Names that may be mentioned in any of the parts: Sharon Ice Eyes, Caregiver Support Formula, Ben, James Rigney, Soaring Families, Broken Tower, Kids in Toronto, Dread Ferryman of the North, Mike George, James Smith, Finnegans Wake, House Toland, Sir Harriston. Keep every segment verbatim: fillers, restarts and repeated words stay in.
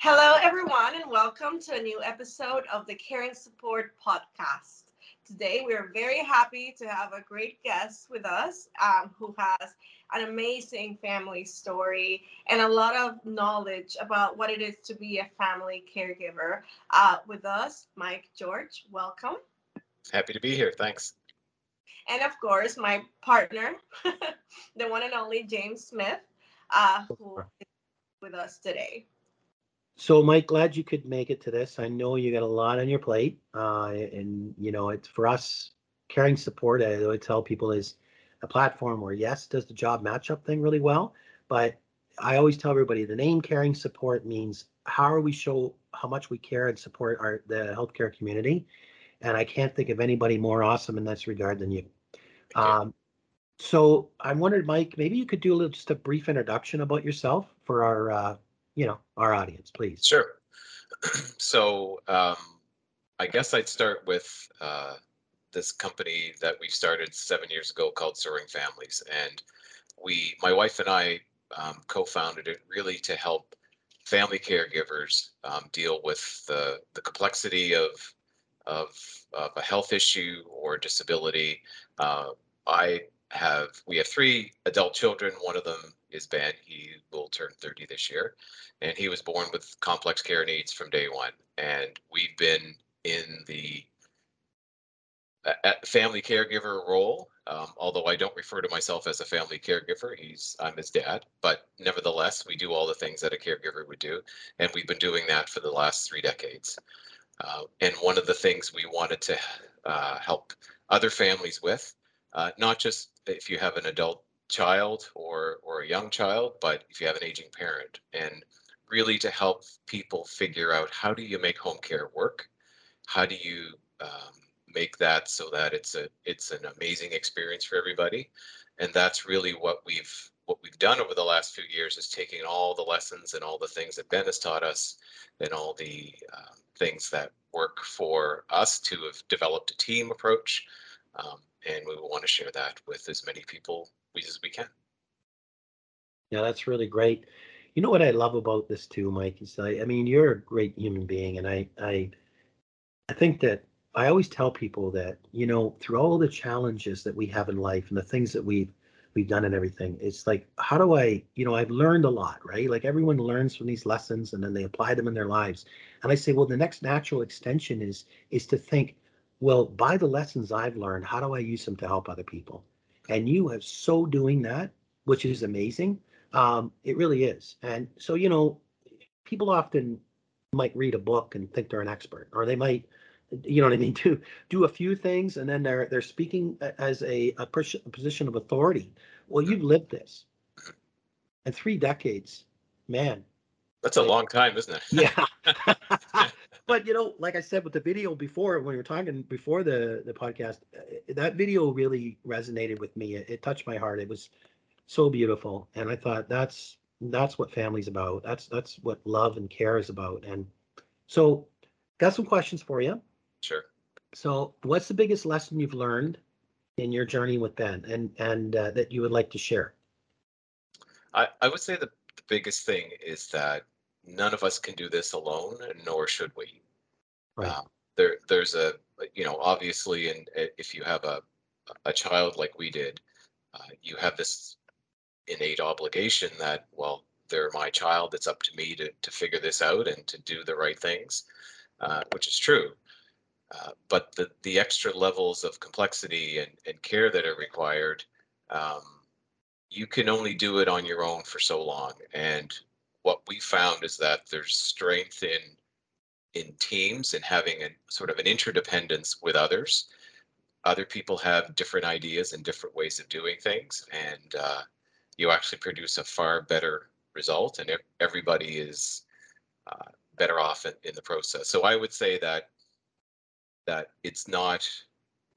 Hello, everyone, and welcome to a new episode of the Caregiver Support Podcast. Today, we're very happy to have a great guest with us um, who has an amazing family story and a lot of knowledge about what it is to be a family caregiver. Uh, with us, Mike George, welcome. Happy to be here. Thanks. And of course, my partner, the one and only James Smith, uh, who is with us today. So, Mike, glad you could make it to this. I know you got a lot on your plate, uh, and, you know, it's for us, Caregiver Support, I would tell people, is a platform where, yes, does the job matchup thing really well, but I always tell everybody the name Caregiver Support means how are we show how much we care and support our the healthcare community, and I can't think of anybody more awesome in this regard than you. Um, so I wondered, Mike, maybe you could do a little, just a brief introduction about yourself for our uh, you know, our audience, please. Sure. So um, I guess I'd start with uh, this company that we started seven years ago called Soaring Families. And we, my wife and I um, co-founded it really to help family caregivers um, deal with the, the complexity of, of, of a health issue or disability. Uh, I have, we have three adult children. One of them is Ben. He will turn thirty this year, and he was born with complex care needs from day one. And we've been in the uh, family caregiver role, um, although I don't refer to myself as a family caregiver. He's I'm his dad, but nevertheless, we do all the things that a caregiver would do, and we've been doing that for the last three decades. Uh, and one of the things we wanted to uh, help other families with, uh, not just if you have an adult child or or a young child, but if you have an aging parent, and really to help people figure out how do you make home care work, how do you um, make that so that it's a it's an amazing experience for everybody. And that's really what we've what we've done over the last few years, is taking all the lessons and all the things that Ben has taught us and all the uh, things that work for us to have developed a team approach, um, and we want to share that with as many people as we can. Yeah, that's really great. You know what I love about this too, Mike, is I, I mean, you're a great human being, and I, I, I think that I always tell people that, you know, through all the challenges that we have in life and the things that we've we've done and everything, it's like, how do I, you know, I've learned a lot, right? Like everyone learns from these lessons and then they apply them in their lives. And I say, well, the next natural extension is is to think, well, by the lessons I've learned, how do I use them to help other people? And you have so doing that, which is amazing. Um, it really is. And so, you know, people often might read a book and think they're an expert, or they might, you know what I mean, do do a few things, and then they're they're speaking as a, a position of authority. Well, you've lived this, and three decades, man. That's a long time, isn't it? Yeah. But, you know, like I said, with the video before, when we were talking before the, the podcast, that video really resonated with me. It, it touched my heart. It was so beautiful. And I thought that's that's what family's about. That's that's what love and care is about. And so got some questions for you. Sure. So what's the biggest lesson you've learned in your journey with Ben, and, and uh, that you would like to share? I, I would say the, the biggest thing is that none of us can do this alone, nor should we. Right. Um, there, there's a, you know, obviously, and if you have a, a child like we did, uh, you have this innate obligation that, well, they're my child. It's up to me to to figure this out and to do the right things, uh, which is true. Uh, but the the extra levels of complexity and and care that are required, um, you can only do it on your own for so long. And what we found is that there's strength in in teams and having a sort of an interdependence with others. Other people have different ideas and different ways of doing things, and uh, you actually produce a far better result, and everybody is uh, better off in, in the process. So I would say that that it's not,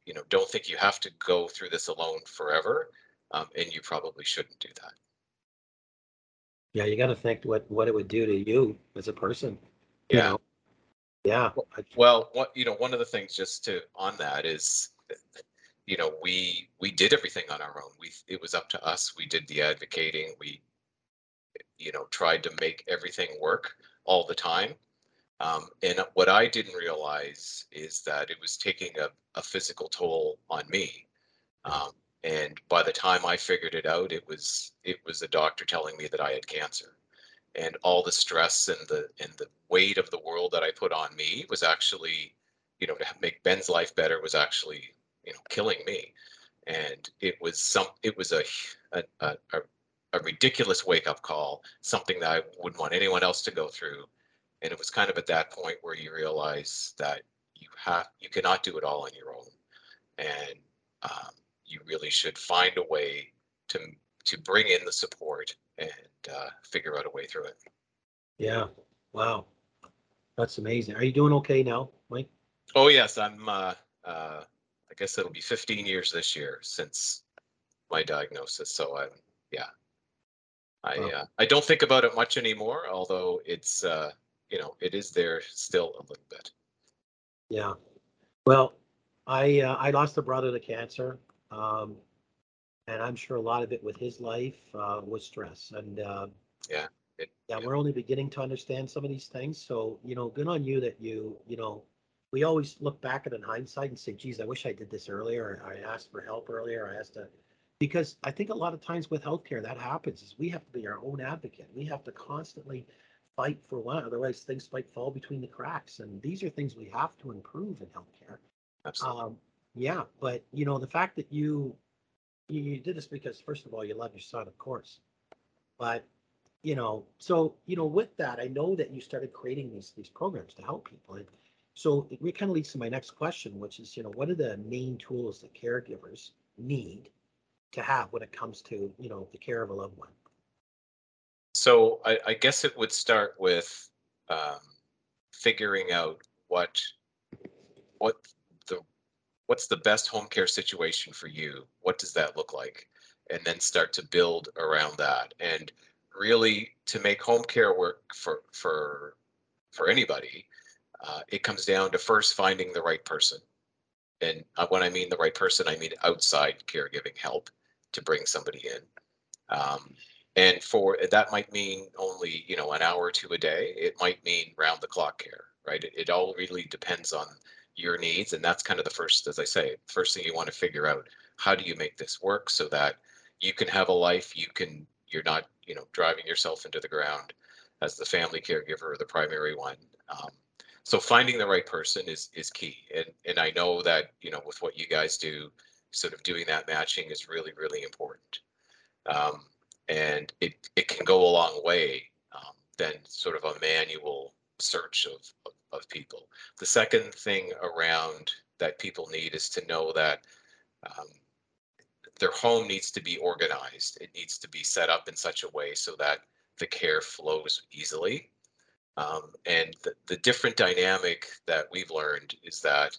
you know, don't think you have to go through this alone forever, um, and you probably shouldn't do that. Yeah, you got to think what, what it would do to you as a person. You yeah. Know? Yeah. Well, what, you know, one of the things just to on that is, you know, we we did everything on our own. We it was up to us. We did the advocating. We, you know, tried to make everything work. all the time. Um, and what I didn't realize is that it was taking a, a physical toll on me. Um, and by the time I figured it out, it was it was a doctor telling me that I had cancer. And all the stress and the and the weight of the world that I put on me was actually, you know, to make Ben's life better was actually, you know, killing me. And it was some it was a a, a, a ridiculous wake up call, something that I wouldn't want anyone else to go through. And it was kind of at that point where you realize that you have you cannot do it all on your own, and um, you really should find a way to to bring in the support and uh, figure out a way through it. Yeah. Wow. That's amazing. Are you doing okay now, Mike? Oh yes, I'm. Uh, uh, I guess it'll be fifteen years this year since my diagnosis. So I'm. Yeah. I wow. uh, I don't think about it much anymore, although it's. Uh, You know, it is there still a little bit. Yeah. Well, I uh, I lost a brother to cancer, um, and I'm sure a lot of it with his life uh, was stress. And uh, yeah, it, yeah, yeah, we're only beginning to understand some of these things. So you know, good on you that you you know, we always look back at it in hindsight and say, "Geez, I wish I did this earlier. Or I asked for help earlier. Or I asked to," because I think a lot of times with healthcare that happens is we have to be our own advocate. We have to constantly fight for one, otherwise things might fall between the cracks, and these are things we have to improve in healthcare. Absolutely. Um, yeah, but you know the fact that you, you you did this because first of all you love your son, of course, but you know so you know with that I know that you started creating these these programs to help people, and so it kind of leads to my next question, which is you know what are the main tools that caregivers need to have when it comes to you know the care of a loved one? So I, I guess it would start with um, figuring out what what the what's the best home care situation for you. What does that look like? And then start to build around that. And really, to make home care work for for for anybody, uh, it comes down to first finding the right person. And when I mean the right person, I mean outside caregiving help to bring somebody in. Um, And for that might mean only, you know, an hour or two a day. It might mean round the clock care, right? It, it all really depends on your needs. And that's kind of the first, as I say, first thing you want to figure out, how do you make this work so that you can have a life, you can, you're not, you know, driving yourself into the ground as the family caregiver or the primary one. Um, so finding the right person is is key. And, and I know that, you know, with what you guys do, sort of doing that matching is really, really important. Um, And it, it can go a long way um, than sort of a manual search of, of, of people. The second thing around that people need is to know that um, their home needs to be organized. It needs to be set up in such a way so that the care flows easily. Um, and the, the different dynamic that we've learned is that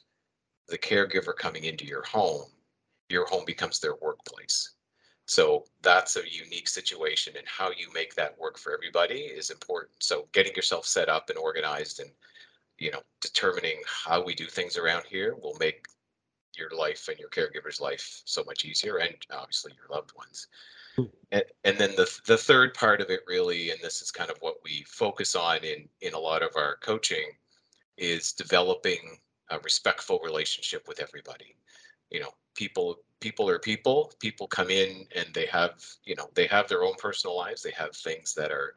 the caregiver coming into your home, your home becomes their workplace. So that's a unique situation, and how you make that work for everybody is important. So getting yourself set up and organized and, you know, determining how we do things around here will make your life and your caregiver's life so much easier, and obviously your loved ones. And, and then the, the third part of it really, and this is kind of what we focus on in, in a lot of our coaching, is developing a respectful relationship with everybody. You know, people people are people. People come in and they have, you know, they have their own personal lives. They have things that are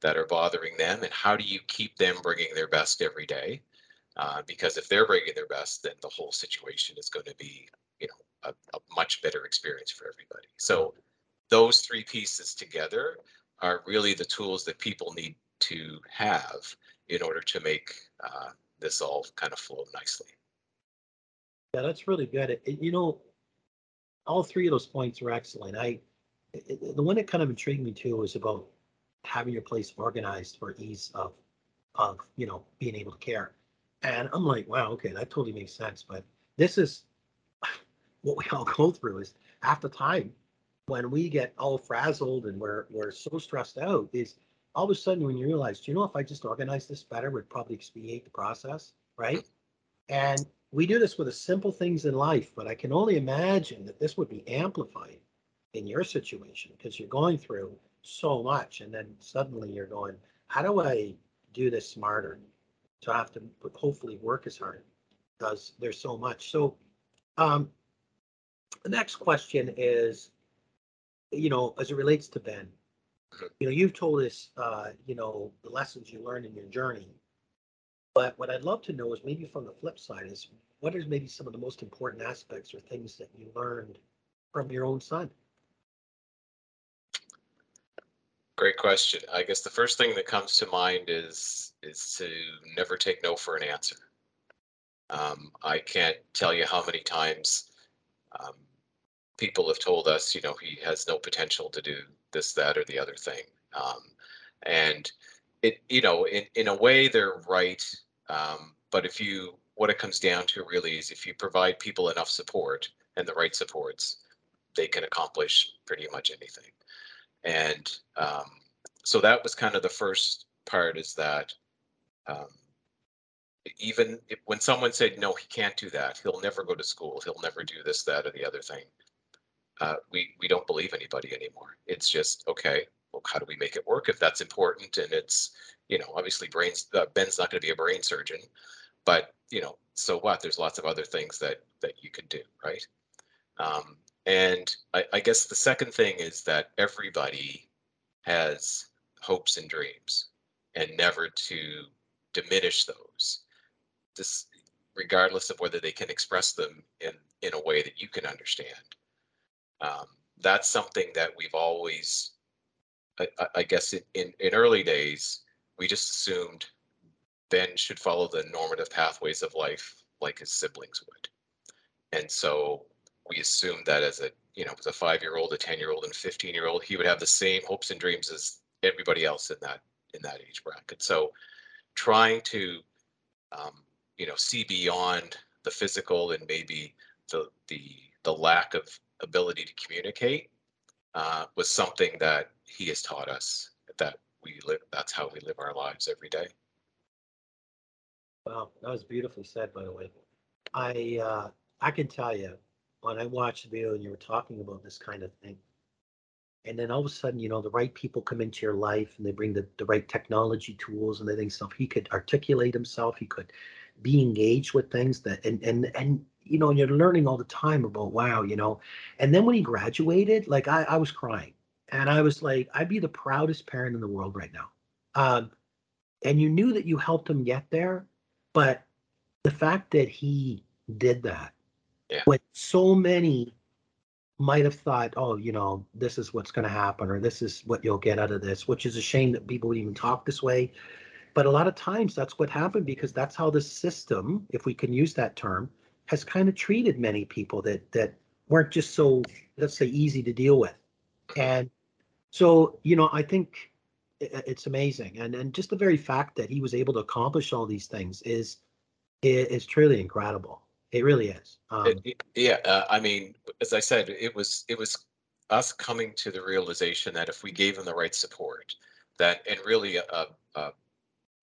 that are bothering them. And how do you keep them bringing their best every day? Uh, because if they're bringing their best, then the whole situation is going to be, you know, a, a much better experience for everybody. So those three pieces together are really the tools that people need to have in order to make uh, this all kind of flow nicely. Yeah, that's really good. It, it, you know, all three of those points are excellent. I, it, the one that kind of intrigued me too was about having your place organized for ease of, of you know, being able to care. And I'm like, wow, okay, that totally makes sense. But this is what we all go through. Is half the time when we get all frazzled and we're we're so stressed out, is all of a sudden when you realize, do you know, if I just organize this better, we'd probably expedite the process, right? And we do this with the simple things in life, but I can only imagine that this would be amplified in your situation because you're going through so much, and then suddenly you're going, how do I do this smarter. So I have to hopefully work as hard because there's so much. So um, the next question is, you know, as it relates to Ben, you know, you've told us, uh, you know, the lessons you learned in your journey. But what I'd love to know is maybe from the flip side is what is maybe some of the most important aspects or things that you learned from your own son? Great question. I guess the first thing that comes to mind is is to never take no for an answer. Um, I can't tell you how many times um, people have told us, you know, he has no potential to do this, that, or the other thing. Um, and it, you know, in, in a way they're right. Um, but if you, what it comes down to really is if you provide people enough support and the right supports, they can accomplish pretty much anything. And um, so that was kind of the first part, is that um, even if, when someone said, no, he can't do that, he'll never go to school, he'll never do this, that, or the other thing, uh, we, we don't believe anybody anymore. It's just, okay, well, how do we make it work if that's important? And it's, you know, obviously brains, uh, Ben's not going to be a brain surgeon, but, you know, so what? There's lots of other things that, that you could do, right? Um, And I, I guess the second thing is that everybody has hopes and dreams, and never to diminish those, this, regardless of whether they can express them in, in a way that you can understand. Um, that's something that we've always, I, I guess in, in, in early days, we just assumed Ben should follow the normative pathways of life like his siblings would. And so we assumed that as a, you know, as a five-year-old, a ten-year-old, and a fifteen-year-old, he would have the same hopes and dreams as everybody else in that in that age bracket. So, trying to, um, you know, see beyond the physical and maybe the the the lack of ability to communicate uh, was something that he has taught us. That we live. That's how we live our lives every day. Wow, that was beautifully said. By the way, I uh, I can tell you, when I watched the video and you were talking about this kind of thing, and then all of a sudden, you know, the right people come into your life and they bring the, the right technology tools and they think stuff. He could articulate himself. He could be engaged with things that, and, and, and, you know, and you're learning all the time about, wow, you know, and then when he graduated, like I, I was crying and I was like, I'd be the proudest parent in the world right now. Um, and you knew that you helped him get there, but the fact that he did that, yeah. What so many might have thought, oh, you know, this is what's going to happen, or this is what you'll get out of this, which is a shame that people would even talk this way. But a lot of times that's what happened, because that's how the system, if we can use that term, has kind of treated many people that that weren't just so, let's say, easy to deal with. And so, you know, I think it's amazing. And, and just the very fact that he was able to accomplish all these things is is truly incredible. It really is. Um, it, it, yeah, uh, I mean, as I said, it was it was us coming to the realization that if we gave him the right support, that, and really a a,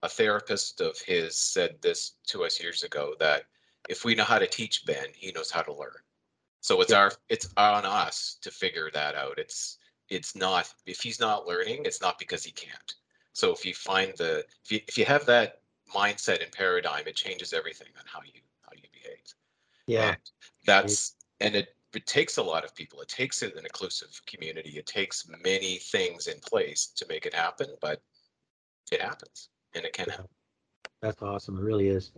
a therapist of his said this to us years ago, that if we know how to teach Ben, he knows how to learn. So it's yeah. our it's on us to figure that out. It's it's not, if he's not learning, it's not because he can't. So if you find the if you, if you have that mindset and paradigm, it changes everything on how you how you behave. Yeah, and that's and it, it takes a lot of people. It takes an inclusive community. It takes many things in place to make it happen, but it happens and it can happen. That's awesome. It really is.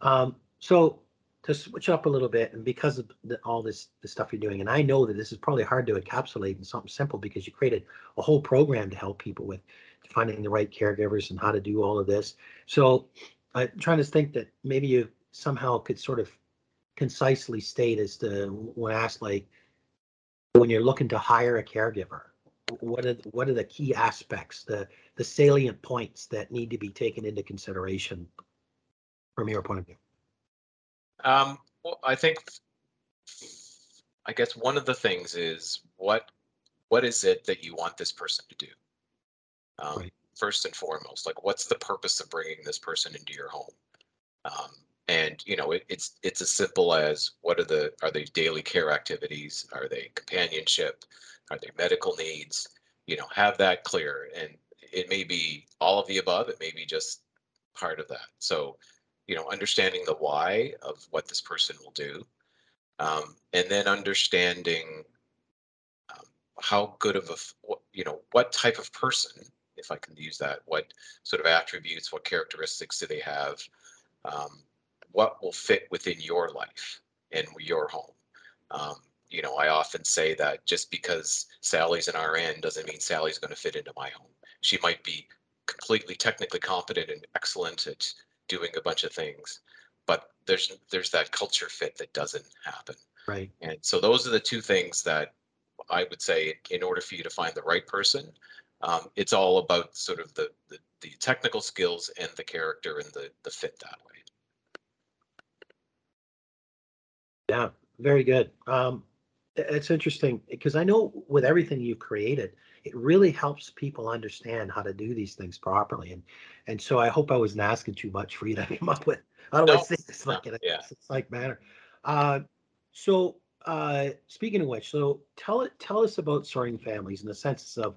Um, so to switch up a little bit, and because of the, all this the stuff you're doing, and I know that this is probably hard to encapsulate in something simple because you created a whole program to help people with finding the right caregivers and how to do all of this. So I'm trying to think that maybe you somehow could sort of concisely state as to when asked, like, when you're looking to hire a caregiver, what are the, what are the key aspects, the the salient points that need to be taken into consideration from your point of view? Um, well, I think, I guess one of the things is what what is it that you want this person to do? Um, right. First and foremost, like, what's the purpose of bringing this person into your home? Um, And, you know, it, it's it's as simple as what are the are they daily care activities? Are they companionship? Are they medical needs? You know, have that clear. And it may be all of the above. It may be just part of that. So, you know, understanding the why of what this person will do, um, and then understanding um, how good of a, you know, what type of person, if I can use that, what sort of attributes, what characteristics do they have, um, what will fit within your life and your home. Um, you know, I often say that just because Sally's an R N doesn't mean Sally's going to fit into my home. She might be completely technically competent and excellent at doing a bunch of things, but there's there's that culture fit that doesn't happen. Right. And so those are the two things that I would say in order for you to find the right person, um, it's all about sort of the, the, the technical skills and the character and the, the fit that way. Yeah, very good. Um, it's interesting because I know with everything you've created, it really helps people understand how to do these things properly. And and so I hope I wasn't asking too much for you to come up with. Otherwise, no, it's like no, in a yeah. like manner. Uh, so uh, speaking of which, so tell it, tell us about Soaring Families in the sense of,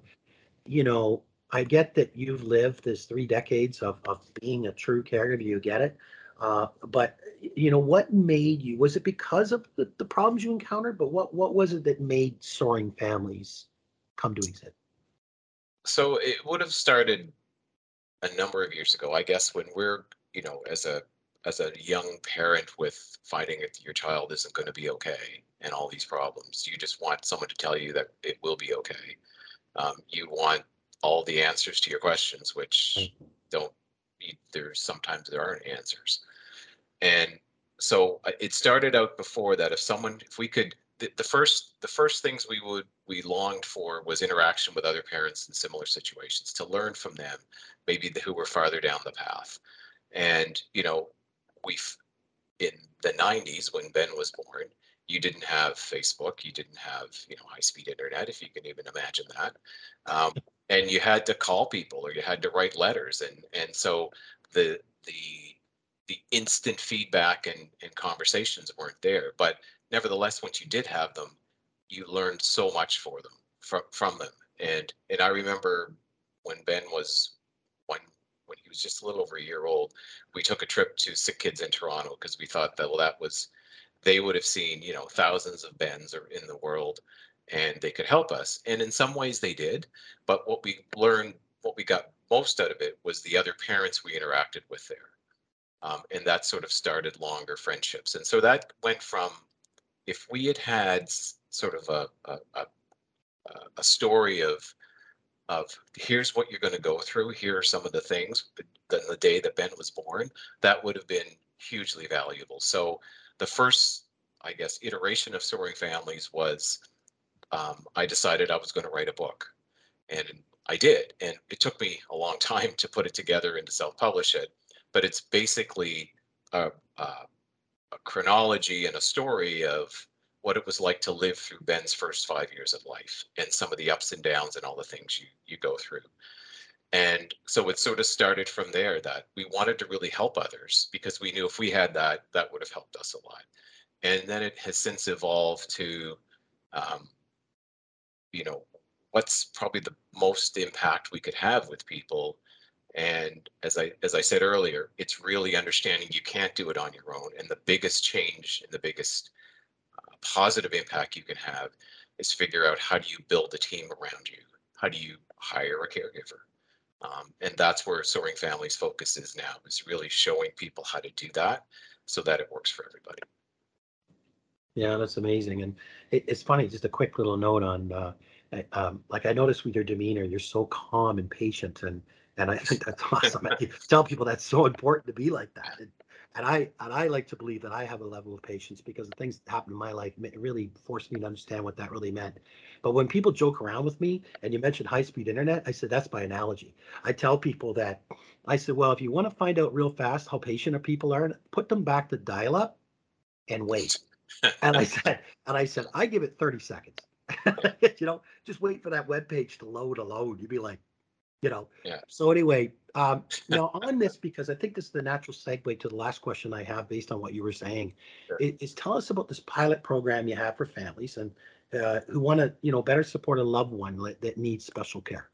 you know, I get that you've lived this three decades of, of being a true caregiver. You get it. Uh, but, you know, what made you, was it because of the, the problems you encountered? But what, what was it that made Soaring Families come to exist? So it would have started a number of years ago, I guess, when we're, you know, as a as a young parent with finding that your child isn't going to be okay and all these problems, you just want someone to tell you that it will be okay. Um, you want all the answers to your questions, which don't, there's sometimes there aren't answers. And so it started out before that. If someone, if we could, the, the first, the first things we would, we longed for was interaction with other parents in similar situations to learn from them, maybe the, who were farther down the path. And, you know, we've in the nineties when Ben was born, you didn't have Facebook, you didn't have, you know, high-speed internet, if you can even imagine that. Um, and you had to call people or you had to write letters. And, and so the, the, the instant feedback and, and conversations weren't there, but nevertheless, once you did have them, you learned so much for them from, from them. And, and I remember when Ben was one, when he was just a little over a year old, we took a trip to Sick Kids in Toronto because we thought that, well, that was, they would have seen, you know, thousands of Bens are in the world and they could help us. And in some ways they did, but what we learned, what we got most out of it was the other parents we interacted with there. Um, and that sort of started longer friendships. And so that went from, if we had had sort of a, a, a, a story of, of here's what you're going to go through, here are some of the things, then the day that Ben was born, that would have been hugely valuable. So the first, I guess, iteration of Soaring Families was um, I decided I was going to write a book, and I did. And it took me a long time to put it together and to self-publish it, but it's basically a, a, a chronology and a story of what it was like to live through Ben's first five years of life and some of the ups and downs and all the things you, you go through. And so it sort of started from there that we wanted to really help others because we knew if we had that, that would have helped us a lot. And then it has since evolved to, um, you know, what's probably the most impact we could have with people. And as I as I said earlier, it's really understanding you can't do it on your own. And the biggest change and the biggest uh, positive impact you can have is figure out how do you build a team around you? How do you hire a caregiver? Um, and that's where Soaring Families' focus is now, is really showing people how to do that so that it works for everybody. Yeah, that's amazing. And it, it's funny, just a quick little note on, uh, um, like I noticed with your demeanor, you're so calm and patient. And and I think that's awesome. I tell people that's so important to be like that. And, and I and I like to believe that I have a level of patience because the things that happened in my life really forced me to understand what that really meant. But when people joke around with me, and you mentioned high-speed internet, I said, that's by analogy. I tell people that, I said, well, if you want to find out real fast how patient people are, put them back to dial-up and wait. and I said, and I said, I give it thirty seconds. You know, just wait for that web page to load a load. You'd be like, you know. Yeah. So anyway, um, now on this, because I think this is the natural segue to the last question I have based on what you were saying, sure. is, is tell us about this pilot program you have for families and uh, who want to, you know, better support a loved one that needs special care.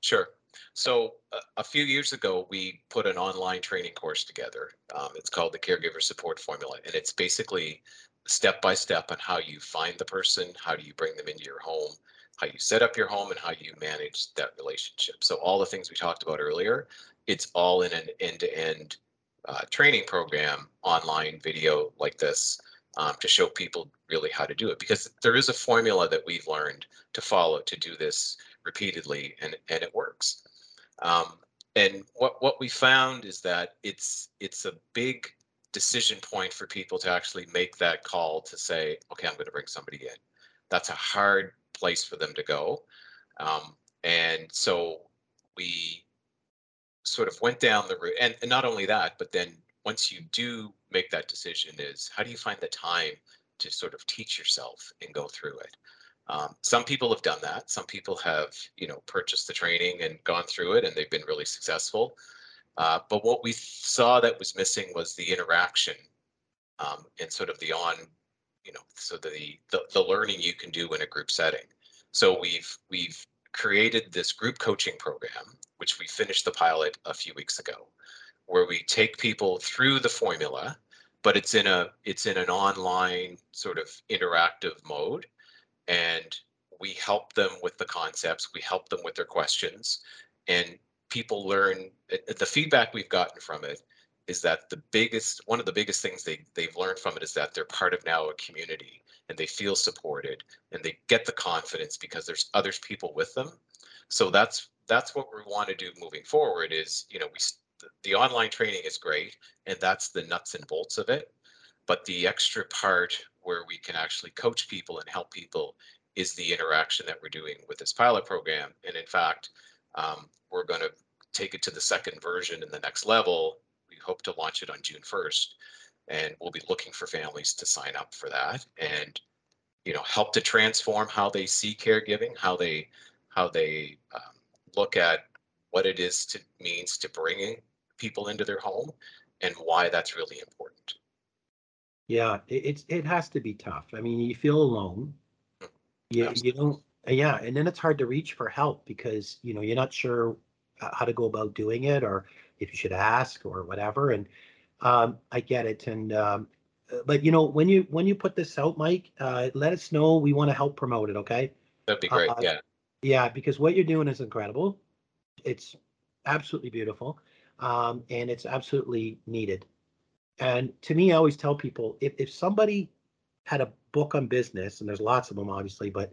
Sure. So uh, a few years ago, we put an online training course together. Um, it's called the Caregiver Support Formula, and it's basically step by step on how you find the person, how do you bring them into your home, how you set up your home, and how you manage that relationship. So all the things we talked about earlier, it's all in an end-to-end uh, training program, online video like this, um, to show people really how to do it, because there is a formula that we've learned to follow to do this repeatedly, and, and it works. Um, and what, what we found is that it's, it's a big decision point for people to actually make that call to say, okay, I'm going to bring somebody in. That's a hard place for them to go. Um, and so we sort of went down the route, and, and not only that, but then once you do make that decision, is how do you find the time to sort of teach yourself and go through it? Um, some people have done that. Some people have, you know, purchased the training and gone through it, and they've been really successful. Uh, but what we saw that was missing was the interaction, um, and sort of the on, you know, so the, the the learning you can do in a group setting. So we've we've created this group coaching program, which we finished the pilot a few weeks ago, where we take people through the formula, but it's in a it's in an online sort of interactive mode, and we help them with the concepts. We help them with their questions, and people learn. The feedback we've gotten from it is that the biggest, one of the biggest things they, they've learned from it is that they're part of now a community, and they feel supported, and they get the confidence because there's other people with them. So that's that's what we want to do moving forward is, you know, we the online training is great, and that's the nuts and bolts of it. But the extra part where we can actually coach people and help people is the interaction that we're doing with this pilot program. And in fact, um, we're going to take it to the second version in the next level. We hope to launch it on June first, and we'll be looking for families to sign up for that and, you know, help to transform how they see caregiving, how they how they um, look at what it is to means to bringing people into their home and why that's really important. Yeah, it's it has to be tough. I mean, you feel alone. You, you don't. Yeah, and then it's hard to reach for help because, you know, you're not sure how to go about doing it, or if you should ask or whatever. And um, I get it. And um, but, you know, when you when you put this out, Mike, uh, let us know. We want to help promote it. OK, that'd be great. Uh, yeah. Yeah, because what you're doing is incredible. It's absolutely beautiful, um, and it's absolutely needed. And to me, I always tell people, if, if somebody had a book on business, and there's lots of them, obviously, but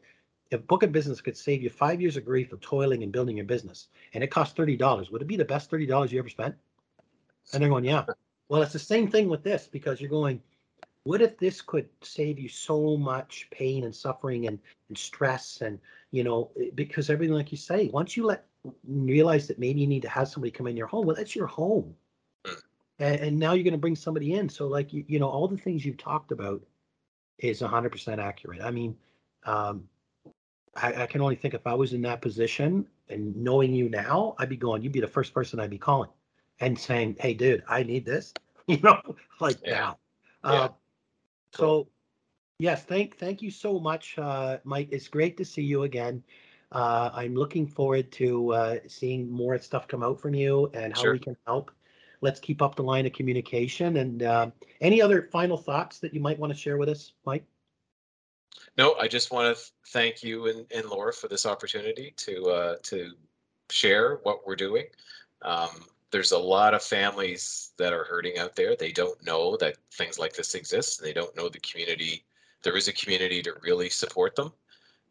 if book and business could save you five years of grief of toiling and building your business, and it costs thirty dollars, would it be the best thirty dollars you ever spent? And they're going, yeah. Well, it's the same thing with this, because you're going, what if this could save you so much pain and suffering and, and stress? And, you know, because everything, like you say, once you let realize that maybe you need to have somebody come in your home, well, that's your home. And, and now you're going to bring somebody in. So, like, you, you know, all the things you've talked about is one hundred percent accurate. I mean, um, I, I can only think if I was in that position and knowing you now, I'd be going, you'd be the first person I'd be calling and saying, hey, dude, I need this, you know, like yeah. now. Yeah. Uh, cool. So, yes, thank thank you so much, uh, Mike. It's great to see you again. Uh, I'm looking forward to uh, seeing more stuff come out from you and how sure. we can help. Let's keep up the line of communication. And uh, any other final thoughts that you might want to share with us, Mike? No, I just want to thank you and, and Laura for this opportunity to uh, to share what we're doing. Um, there's a lot of families that are hurting out there. They don't know that things like this exist. They don't know the community. There is a community to really support them.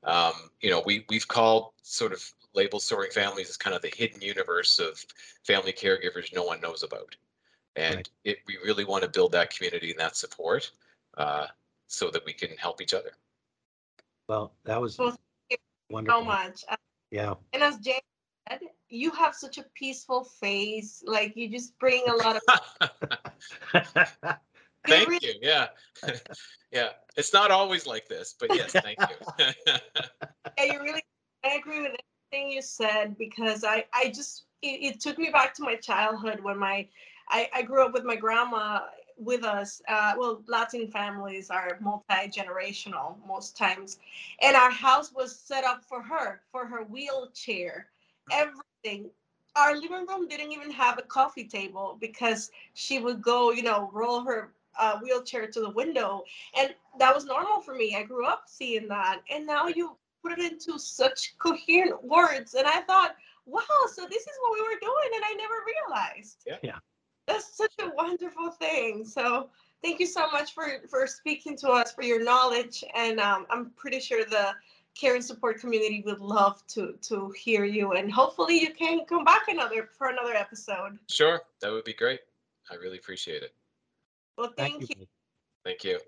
Um, you know, we, we've called sort of labeled Soaring Families as kind of the hidden universe of family caregivers no one knows about. And right. it, we really want to build that community and that support uh, so that we can help each other. Well, that was well, thank you wonderful. So much. Yeah. And as James said, you have such a peaceful face. Like, you just bring a lot of. Thank you. Yeah. Yeah. It's not always like this, but yes, thank you. Yeah, you really, I agree with everything you said, because I, I just, it, it took me back to my childhood when my, I, I grew up with my grandma with us. Uh, well, Latin families are multi-generational most times. And our house was set up for her, for her wheelchair. Every thing, our living room didn't even have a coffee table because she would go, you know, roll her uh, wheelchair to the window. And that was normal for me. I grew up seeing that. And now you put it into such coherent words. And I thought, wow, so this is what we were doing. And I never realized. Yeah. yeah. That's such a wonderful thing. So thank you so much for, for speaking to us, for your knowledge. And um, I'm pretty sure the care and support community would love to to hear you, and hopefully you can come back another for another episode. Sure, that would be great. I really appreciate it. Well, thank, thank you. you. Thank you.